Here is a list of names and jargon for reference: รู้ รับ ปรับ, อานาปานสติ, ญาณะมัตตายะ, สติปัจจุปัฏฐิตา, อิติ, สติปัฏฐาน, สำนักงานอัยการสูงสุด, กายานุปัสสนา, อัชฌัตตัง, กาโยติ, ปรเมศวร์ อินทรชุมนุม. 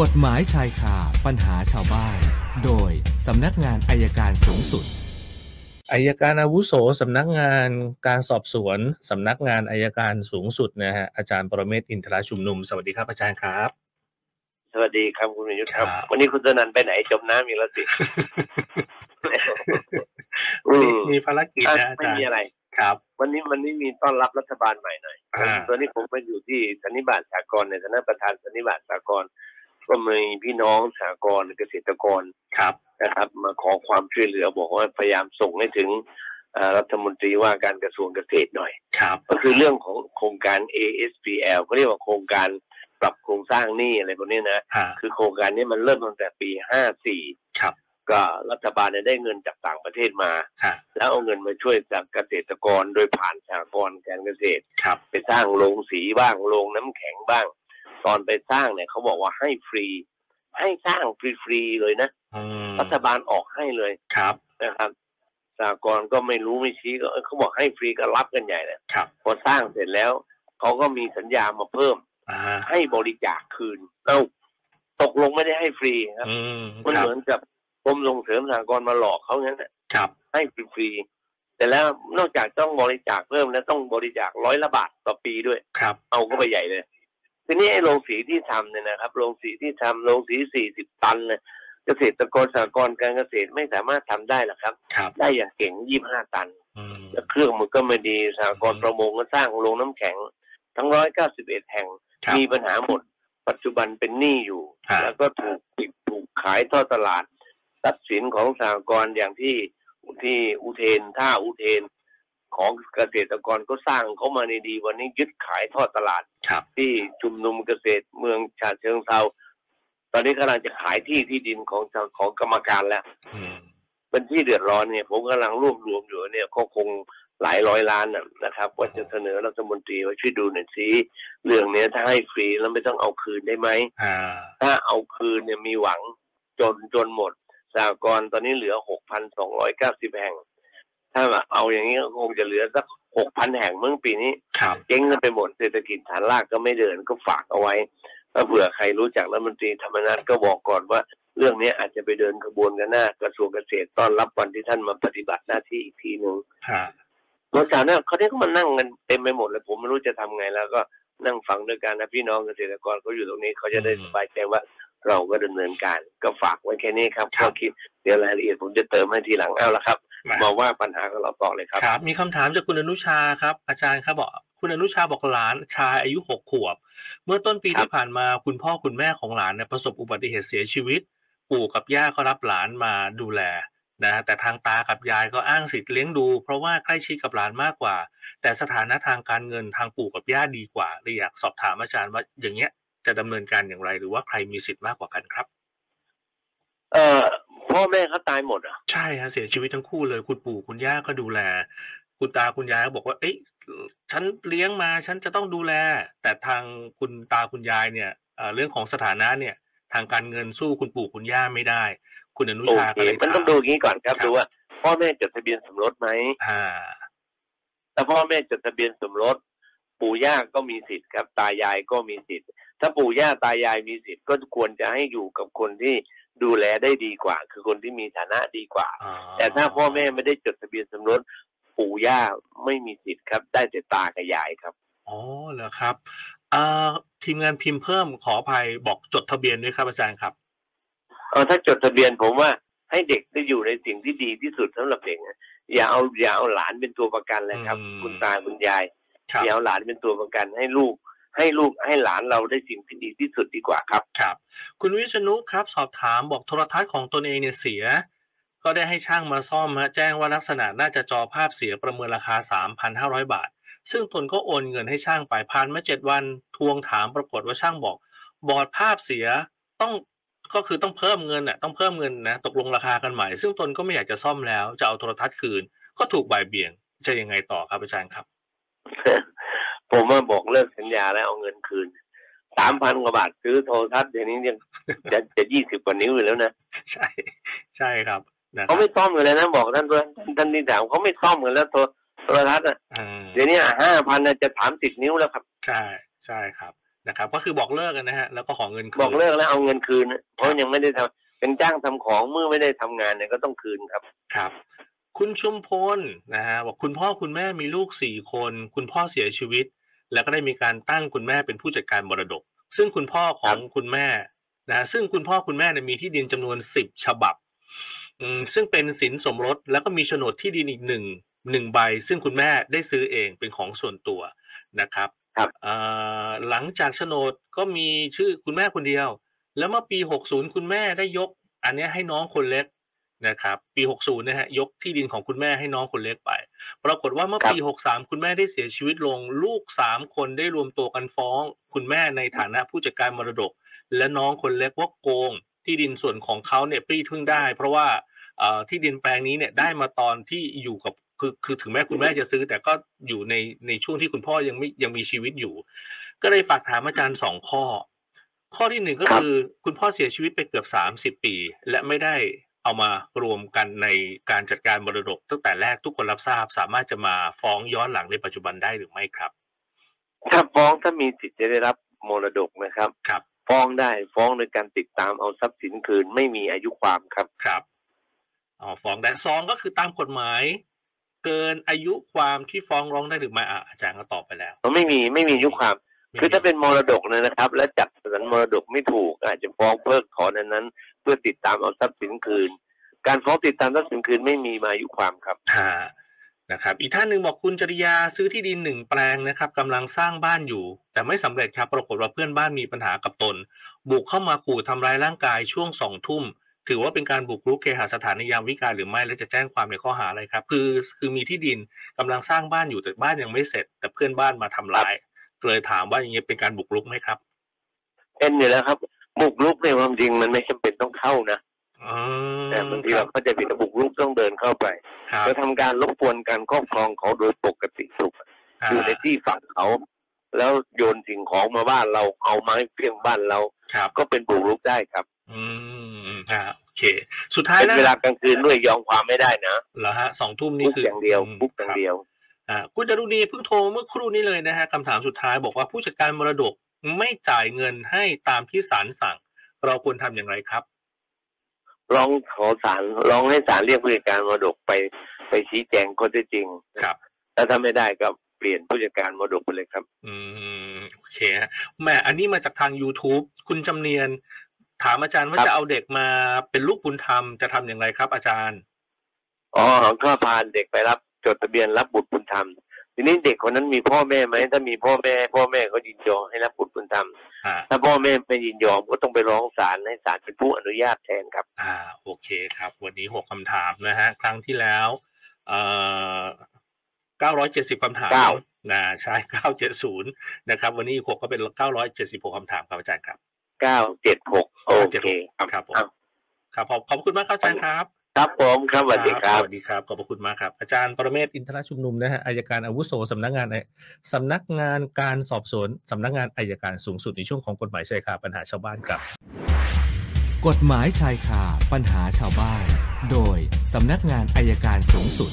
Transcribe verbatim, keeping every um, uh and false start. กฎหมายชายคาปัญหาชาวบ้านโดยสำนักงานอัยการสูงสุดอัยการอาวุโสสำนักงานการสอบสวนสำนักงานอัยการสูงสุดนะฮะอาจารย์ปรเมศวร์อินทรชุมนุมสวัสดีครับอาจารย์ครับสวัสดีครับคุณวิยุทธครับวันนี้คุณธนันท์ไปไหนจมน้ำอีกแล้วสิวันนี้มีภารกิจนะอาจารย์ไม่มีอะไรครับวันนี้มันไม่มีต้อนรับรัฐบาลใหม่หน่อยตัวนี้ผมไปอยู่ที่สันนิบาตสหกรณ์ในฐานะประธานสันนิบาตสหกรณ์ก็มีพี่น้องสหกรณ์เกษตรกรครับนะครับมาขอความช่วยเหลือบอกว่าพยายามส่งให้ถึงรัฐมนตรีว่าการกระทรวงเกษตรหน่อยครับก็คือเรื่องของโครงการ เอ เอส พี แอล เขาเรียกว่าโครงการปรับโครงสร้างหนี้อะไรพวกนี้นะคือโครงการนี้มันเริ่มตั้งแต่ปีห้าสี่ครับก็รัฐบาลได้เงินจากต่างประเทศมาแล้วเอาเงินมาช่วยจากเกษตรกรโดยผ่านสหกรณ์การเกษตรไปสร้างโรงสีบ้างโรงน้ำแข็งบ้างตอนไปสร้างเนี่ยเขาบอกว่าให้ฟรีให้สร้างฟรีๆเลยนะรัฐบาลออกให้เลยนะครับสหกรณ์ก็ไม่รู้ไม่ชี้ก็เขาบอกให้ฟรีก็รับกันใหญ่เลยพอสร้างเสร็จแล้วเขาก็มีสัญญามาเพิ่มให้บริจาคคืนเอ้าตกลงไม่ได้ให้ฟรีครับมันเหมือนกับกรมส่งเสริมสหกรณ์มาหลอกเขางั้นแหละให้ฟรีๆแต่แล้วนอกจากต้องบริจาคเพิ่มแล้วต้องบริจาคร้อยละบาทต่อปีด้วยเอาก็ไปใหญ่เลยทีนี้ไอ้โรงสีที่ทำเนี่ยนะครับโรงสีที่ทำโรงสีสี่สิบตันเนี่ยเกษตรกรสหกรณ์การเกษตรไม่สามารถทำได้หรอกครับได้อย่างเก่งยี่สิบห้าตันแล้วเครื่องมันก็ไม่ดีสหกรณ์ประมงก็สร้างโรงน้ำแข็งทั้งร้อยเก้าสิบเอ็ดแห่งมีปัญหาหมดปัจจุบันเป็นหนี้อยู่แล้วก็ถูกปิดถูกขายทอดตลาดทรัพย์สินของสหกรณ์อย่างที่ที่อุเทนท่าอุเทนของเกษตรกรก็สร้างเขามาในดีวันนี้ยึดขายทอดตลาดที่ชุมนุมเกษตรเมืองฉะเชิงเทราตอนนี้กำลังจะขายที่ที่ดินของของกรรมการแล้วเป็นที่เดือดร้อนเนี่ยผมกำลังรวบรวมอยู่เนี่ยก็คงหลายร้อยล้านนะครับว่าจะเสนอรัฐมนตรีว่าช่วยดูหน่อยสิเรื่องนี้ถ้าให้ฟรีแล้วไม่ต้องเอาคืนได้ไหมถ้าเอาคืนเนี่ยมีหวังจนจนหมดสหกรณ์ตอนนี้เหลือ หกพันสองร้อยเก้าสิบ แห่งถ้าเอาอย่างนี้คงจะเหลือสัก หกพัน แห่งเมื่อปีนี้เจ๊งกันไปหมดเศรษฐกิจฐานรากก็ไม่เดินก็ฝากเอาไว้ถ้าเผื่อใครรู้จักรัฐมนตรีธรรมนัสก็บอกก่อนว่าเรื่องนี้อาจจะไปเดินขบวนกันหน้ากระทรวงเกษตรต้อนรับวันที่ท่านมาปฏิบัติหน้าที่อีกทีนึงหลังจากนั้นเขาได้ก็มานั่งกันเต็มไปหมดเลยผมไม่รู้จะทำไงแล้วก็นั่งฟังด้วยกันนะพี่น้องเกษตรกรเขาอยู่ตรงนี้เขาจะได้สบายใจว่าเราก็ดำเนินการก็ฝากไว้แค่นี้ครับข้อคิดเดี๋ยวรายละเอียดผมจะเติมให้ทีหลังเอาละครับมาว่าปัญหาของเราต่อเลยครับครับมีคำถามจากคุณอนุชาครับอาจารย์ครับบอกคุณอนุชาบอกหลานชายอายุหกขวบเมื่อต้นปีที่ผ่านมาคุณพ่อคุณแม่ของหลานเนี่ยประสบอุบัติเหตุเสียชีวิตปู่กับย่าเขารับหลานมาดูแลนะแต่ทางตากับยายก็อ้างสิทธิ์เลี้ยงดูเพราะว่าใกล้ชิดกับหลานมากกว่าแต่สถานะทางการเงินทางปู่กับย่าดีกว่าเลยอยากสอบถามอาจารย์ว่าอย่างเงี้ยจะดำเนินการอย่างไรหรือว่าใครมีสิทธิ์มากกว่ากันครับเอ่อพ่อแม่เขาตายหมดอ่ะใช่ฮะเสียชีวิตทั้งคู่เลยคุณปู่คุณย่าก็ดูแลคุณตาคุณยายก็บอกว่าเอ๊ะฉันเลี้ยงมาฉันจะต้องดูแลแต่ทางคุณตาคุณยายเนี่ยเอ่อเรื่องของสถานะเนี่ยทางการเงินสู้คุณปู่คุณย่าไม่ได้คุณอนุชาก็เลยมันต้องดูอย่างนี้ก่อนครับดูว่าพ่อแม่จดทะเบียนสมรสไหมอ่าแต่พ่อแม่จดทะเบียนสมรสปู่ย่าก็มีสิทธิ์ครับตายายก็มีสิทธิ์ถ้าปู่ย่าตายายมีสิทธิ์ก็ควรจะให้อยู่กับคนที่ดูแลได้ดีกว่าคือคนที่มีฐานะดีกว่าแต่ถ้าพ่อแม่ไม่ได้จดทะเบียนสมรสปู่ย่าไม่มีสิทธิ์ครับได้แต่ตากับยายครับอ๋อเหรอครับอ่าทีมงานพิมพ์เพิ่มขออภัยบอกจดทะเบียนด้วยครับอาจารย์ครับเออถ้าจดทะเบียนผมว่าให้เด็กได้อยู่ในสิ่งที่ดีที่สุดสำหรับเด็กอย่าเอาอย่าเอาหลานเป็นตัวประกันเลยครับคุณตาคุณยายอย่าเอาหลานเป็นตัวประกันให้ลูกให้ลูกให้หลานเราได้สิ่งที่ดีที่สุดดีกว่าครับครับคุณวิษณุครับสอบถามบอกโทรทัศน์ของตนเองเนี่ยเสียก็ได้ให้ช่างมาซ่อมฮะแจ้งว่าลักษณะน่าจะจอภาพเสียประเมินราคา สามพันห้าร้อย บาทซึ่งตนก็โอนเงินให้ช่างไปผ่านมาเจ็ดวันทวงถามปรากฏว่าช่างบอกบอร์ดภาพเสียต้องก็คือต้องเพิ่มเงินน่ะต้องเพิ่มเงินนะตกลงราคากันใหม่ซึ่งตนก็ไม่อยากจะซ่อมแล้วจะเอาโทรทัศน์คืนก็ถูกบ่ายเบี่ยงจะยังไงต่อครับอาจารย์ครับผมว่าบอกเลิกสัญญาแล้วเอาเงินคืน สามพัน กว่าบาทซื้อโทรทัศน์เดี๋ยวนี้ยังจะจะยี่สิบกว่านิ้วอยู่แล้วนะใช่ใช่ครับเขาไม่ซ่อมกันแล้วนะบอกท่านด้วยท่านนี่ถามเขาไม่ซ่อมกันแล้วโทรโทรทัศน์อ่ะเดี๋ยวนี้ ห้าพัน จะสามสิบนิ้วแล้วครับใช่ใช่ครับ นะครับก็คือบอกเลิกกันนะฮะแล้วก็ขอเงินคืนบอกเลิกแล้วเอาเงินคืนเพราะยังไม่ได้ทำเป็นจ้างทำของเมื่อไม่ได้ทำงานเนี่ยก็ต้องคืนครับครับคุณชุมพลนะฮะบอกคุณพ่อคุณแม่มีลูกสี่คนคุณพ่อเสียชีวิตแล้วก็ได้มีการตั้งคุณแม่เป็นผู้จัดการมรดกซึ่งคุณพ่อของคุณแม่นะซึ่งคุณพ่อคุณแม่เนี่ยมีที่ดินจำนวนสิบฉบับซึ่งเป็นสินสมรสแล้วก็มีโฉนดที่ดินอีกหนึ่งหนึ่งใบซึ่งคุณแม่ได้ซื้อเองเป็นของส่วนตัวนะครับหลังจากโฉนดก็มีชื่อคุณแม่คนเดียวแล้วเมื่อปีหกสิบคุณแม่ได้ยกอันนี้ให้น้องคนเล็กนะครับปีหกสิบนะฮะยกที่ดินของคุณแม่ให้น้องคนเล็กไปปรากฏว่าเมื่อปีหกสิบสามคุณแม่ได้เสียชีวิตลงลูกสามคนได้รวมตัวกันฟ้องคุณแม่ในฐานะผู้จัดการมรดกและน้องคนเล็กว่าโกงที่ดินส่วนของเขาเนี่ยปี้ทึ่งได้เพราะว่าที่ดินแปลงนี้เนี่ยได้มาตอนที่อยู่กับคือคือถึงแม้คุณแม่จะซื้อแต่ก็อยู่ในในช่วงที่คุณพ่อยังไม่ยังมีชีวิตอยู่ก็เลยฝากถามอาจารย์สองข้อข้อที่หนึ่งก็คือคุณพ่อเสียชีวิตไปเกือบสามสิบปีและไม่ได้เอามารวมกันในการจัดการมรดกตั้งแต่แรกทุกคนรับทราบสามารถจะมาฟ้องย้อนหลังในปัจจุบันได้หรือไม่ครับถ้าฟ้องถ้ามีสิทธิ์จะได้รับมรดกนะครับครับฟ้องได้ฟ้องโดยการติดตามเอาทรัพย์สินคืนไม่มีอายุความครับครับอ๋อฟ้องได้สองก็คือตามกฎหมายเกินอายุความที่ฟ้องร้องได้หรือไม่อาจารย์ก็ตอบไปแล้วไม่มีไม่มีอายุความคือถ้าเป็นมรดกเนี่ยนะครับและจัดสรรมรดกไม่ถูกอาจจะฟ้องเพิกถอนอันนั้นเพื่อติดตามเอาทรัพย์สินคืนการฟ้องติดตามทรัพย์สินคืนไม่มีมาอายุความครับอ่านะครับอีกท่านหนึ่งบอกคุณจริยาซื้อที่ดินหนึ่งแปลงนะครับกำลังสร้างบ้านอยู่แต่ไม่สำเร็จครับปรากฏว่าเพื่อนบ้านมีปัญหากับตนบุกเข้ามาขู่ทำร้ายร่างกายช่วงสองทุ่มถือว่าเป็นการบุกรุกเคหสถานในยามวิกาลหรือไม่และจะแจ้งความในข้อหาอะไรครับคือคือมีที่ดินกำลังสร้างบ้านอยู่แต่บ้านยังไม่เสร็จแต่เพื่อนบ้านมาทำร้ายเลยถามว่าอย่างเงี้ยเป็นการบุกรุกไหมครับเป็นอยู่แล้วครับบุกรุกในความจริงมันไม่จำเป็นต้องเข้านะแต่บางทีเราก็จะผิดบุกรุกต้องเดินเข้าไปแล้วทำการรบกวนการครอบครองเขาโดยปกติสุขอยู่ในที่ฝั่งเขาแล้วโยนสิ่งของมาบ้านเราเอาไม้เพี้ยงบ้านเราก็เป็นบุกรุกได้ครับอืมฮะโอเคสุดท้ายนะเวลากลางคืนด้วยยอมความไม่ได้นะเหรอฮะสองทุ่มนี่คืออย่างเดียวบุกอย่างเดียวอ่าคุณจารุณีเพิ่งโทรเมื่อครู่นี้เลยนะฮะคำถามสุดท้ายบอกว่าผู้จัดการมรดกไม่จ่ายเงินให้ตามที่ศาลสั่งเราควรทำอย่างไรครับร้องขอศาลร้องให้ศาลเรียกผู้จัดการมรดกไปไปชี้แจงข้อเท็จจริงครับแล้วถ้าไม่ได้ก็เปลี่ยนผู้จัดการมรดกไปเลยครับอืมโอเคฮะแม่อันนี้มาจากทาง ยูทูบ คุณจำเนียนถามอาจารย์ว่าจะเอาเด็กมาเป็นลูกบุญธรรมจะทำอย่างไรครับอาจารย์อ๋อก็พาเด็กไปรับจดทะเบียนรับบุตรบุญธรรมทีนี้เด็กคนนั้นมีพ่อแม่ไหมถ้ามีพ่อแม่พ่อแม่เขายินยอมให้รับบุตรบุญธรรมถ้าพ่อแม่ไม่ยินยอมก็ต้องไปร้องศาลให้ศาลเป็นผู้อนุญาตแทนครับอ่าโอเคครับวันนี้หกคำถามนะฮะครั้งที่แล้วเอ่อเก้าร้อยเจ็ดสิบคำถามนะใช่เก้าเจ็ดศูนย์นะครับวันนี้หกก็เป็นเก้าร้อยเจ็ดสิบหกคำถามครับอาจารย์ครับเก้าเจ็ดหกโอเคครับผมครับผมขอบคุณมากครับอาจารย์ครับครับผมครับสวัสดีครับสวัสดีครับขอบคุณมากครับอาจารย์ปรเมศวร์อินทรชุมนุมนะฮะอัยการอาวุโสสำนักงานสำนักงานการสอบสวนสำนักงานอัยการสูงสุดในช่วงของกฎหมายชายคาปัญหาชาวบ้านครับกฎหมายชายคาปัญหาชาวบ้านโดยสำนักงานอัยการสูงสุด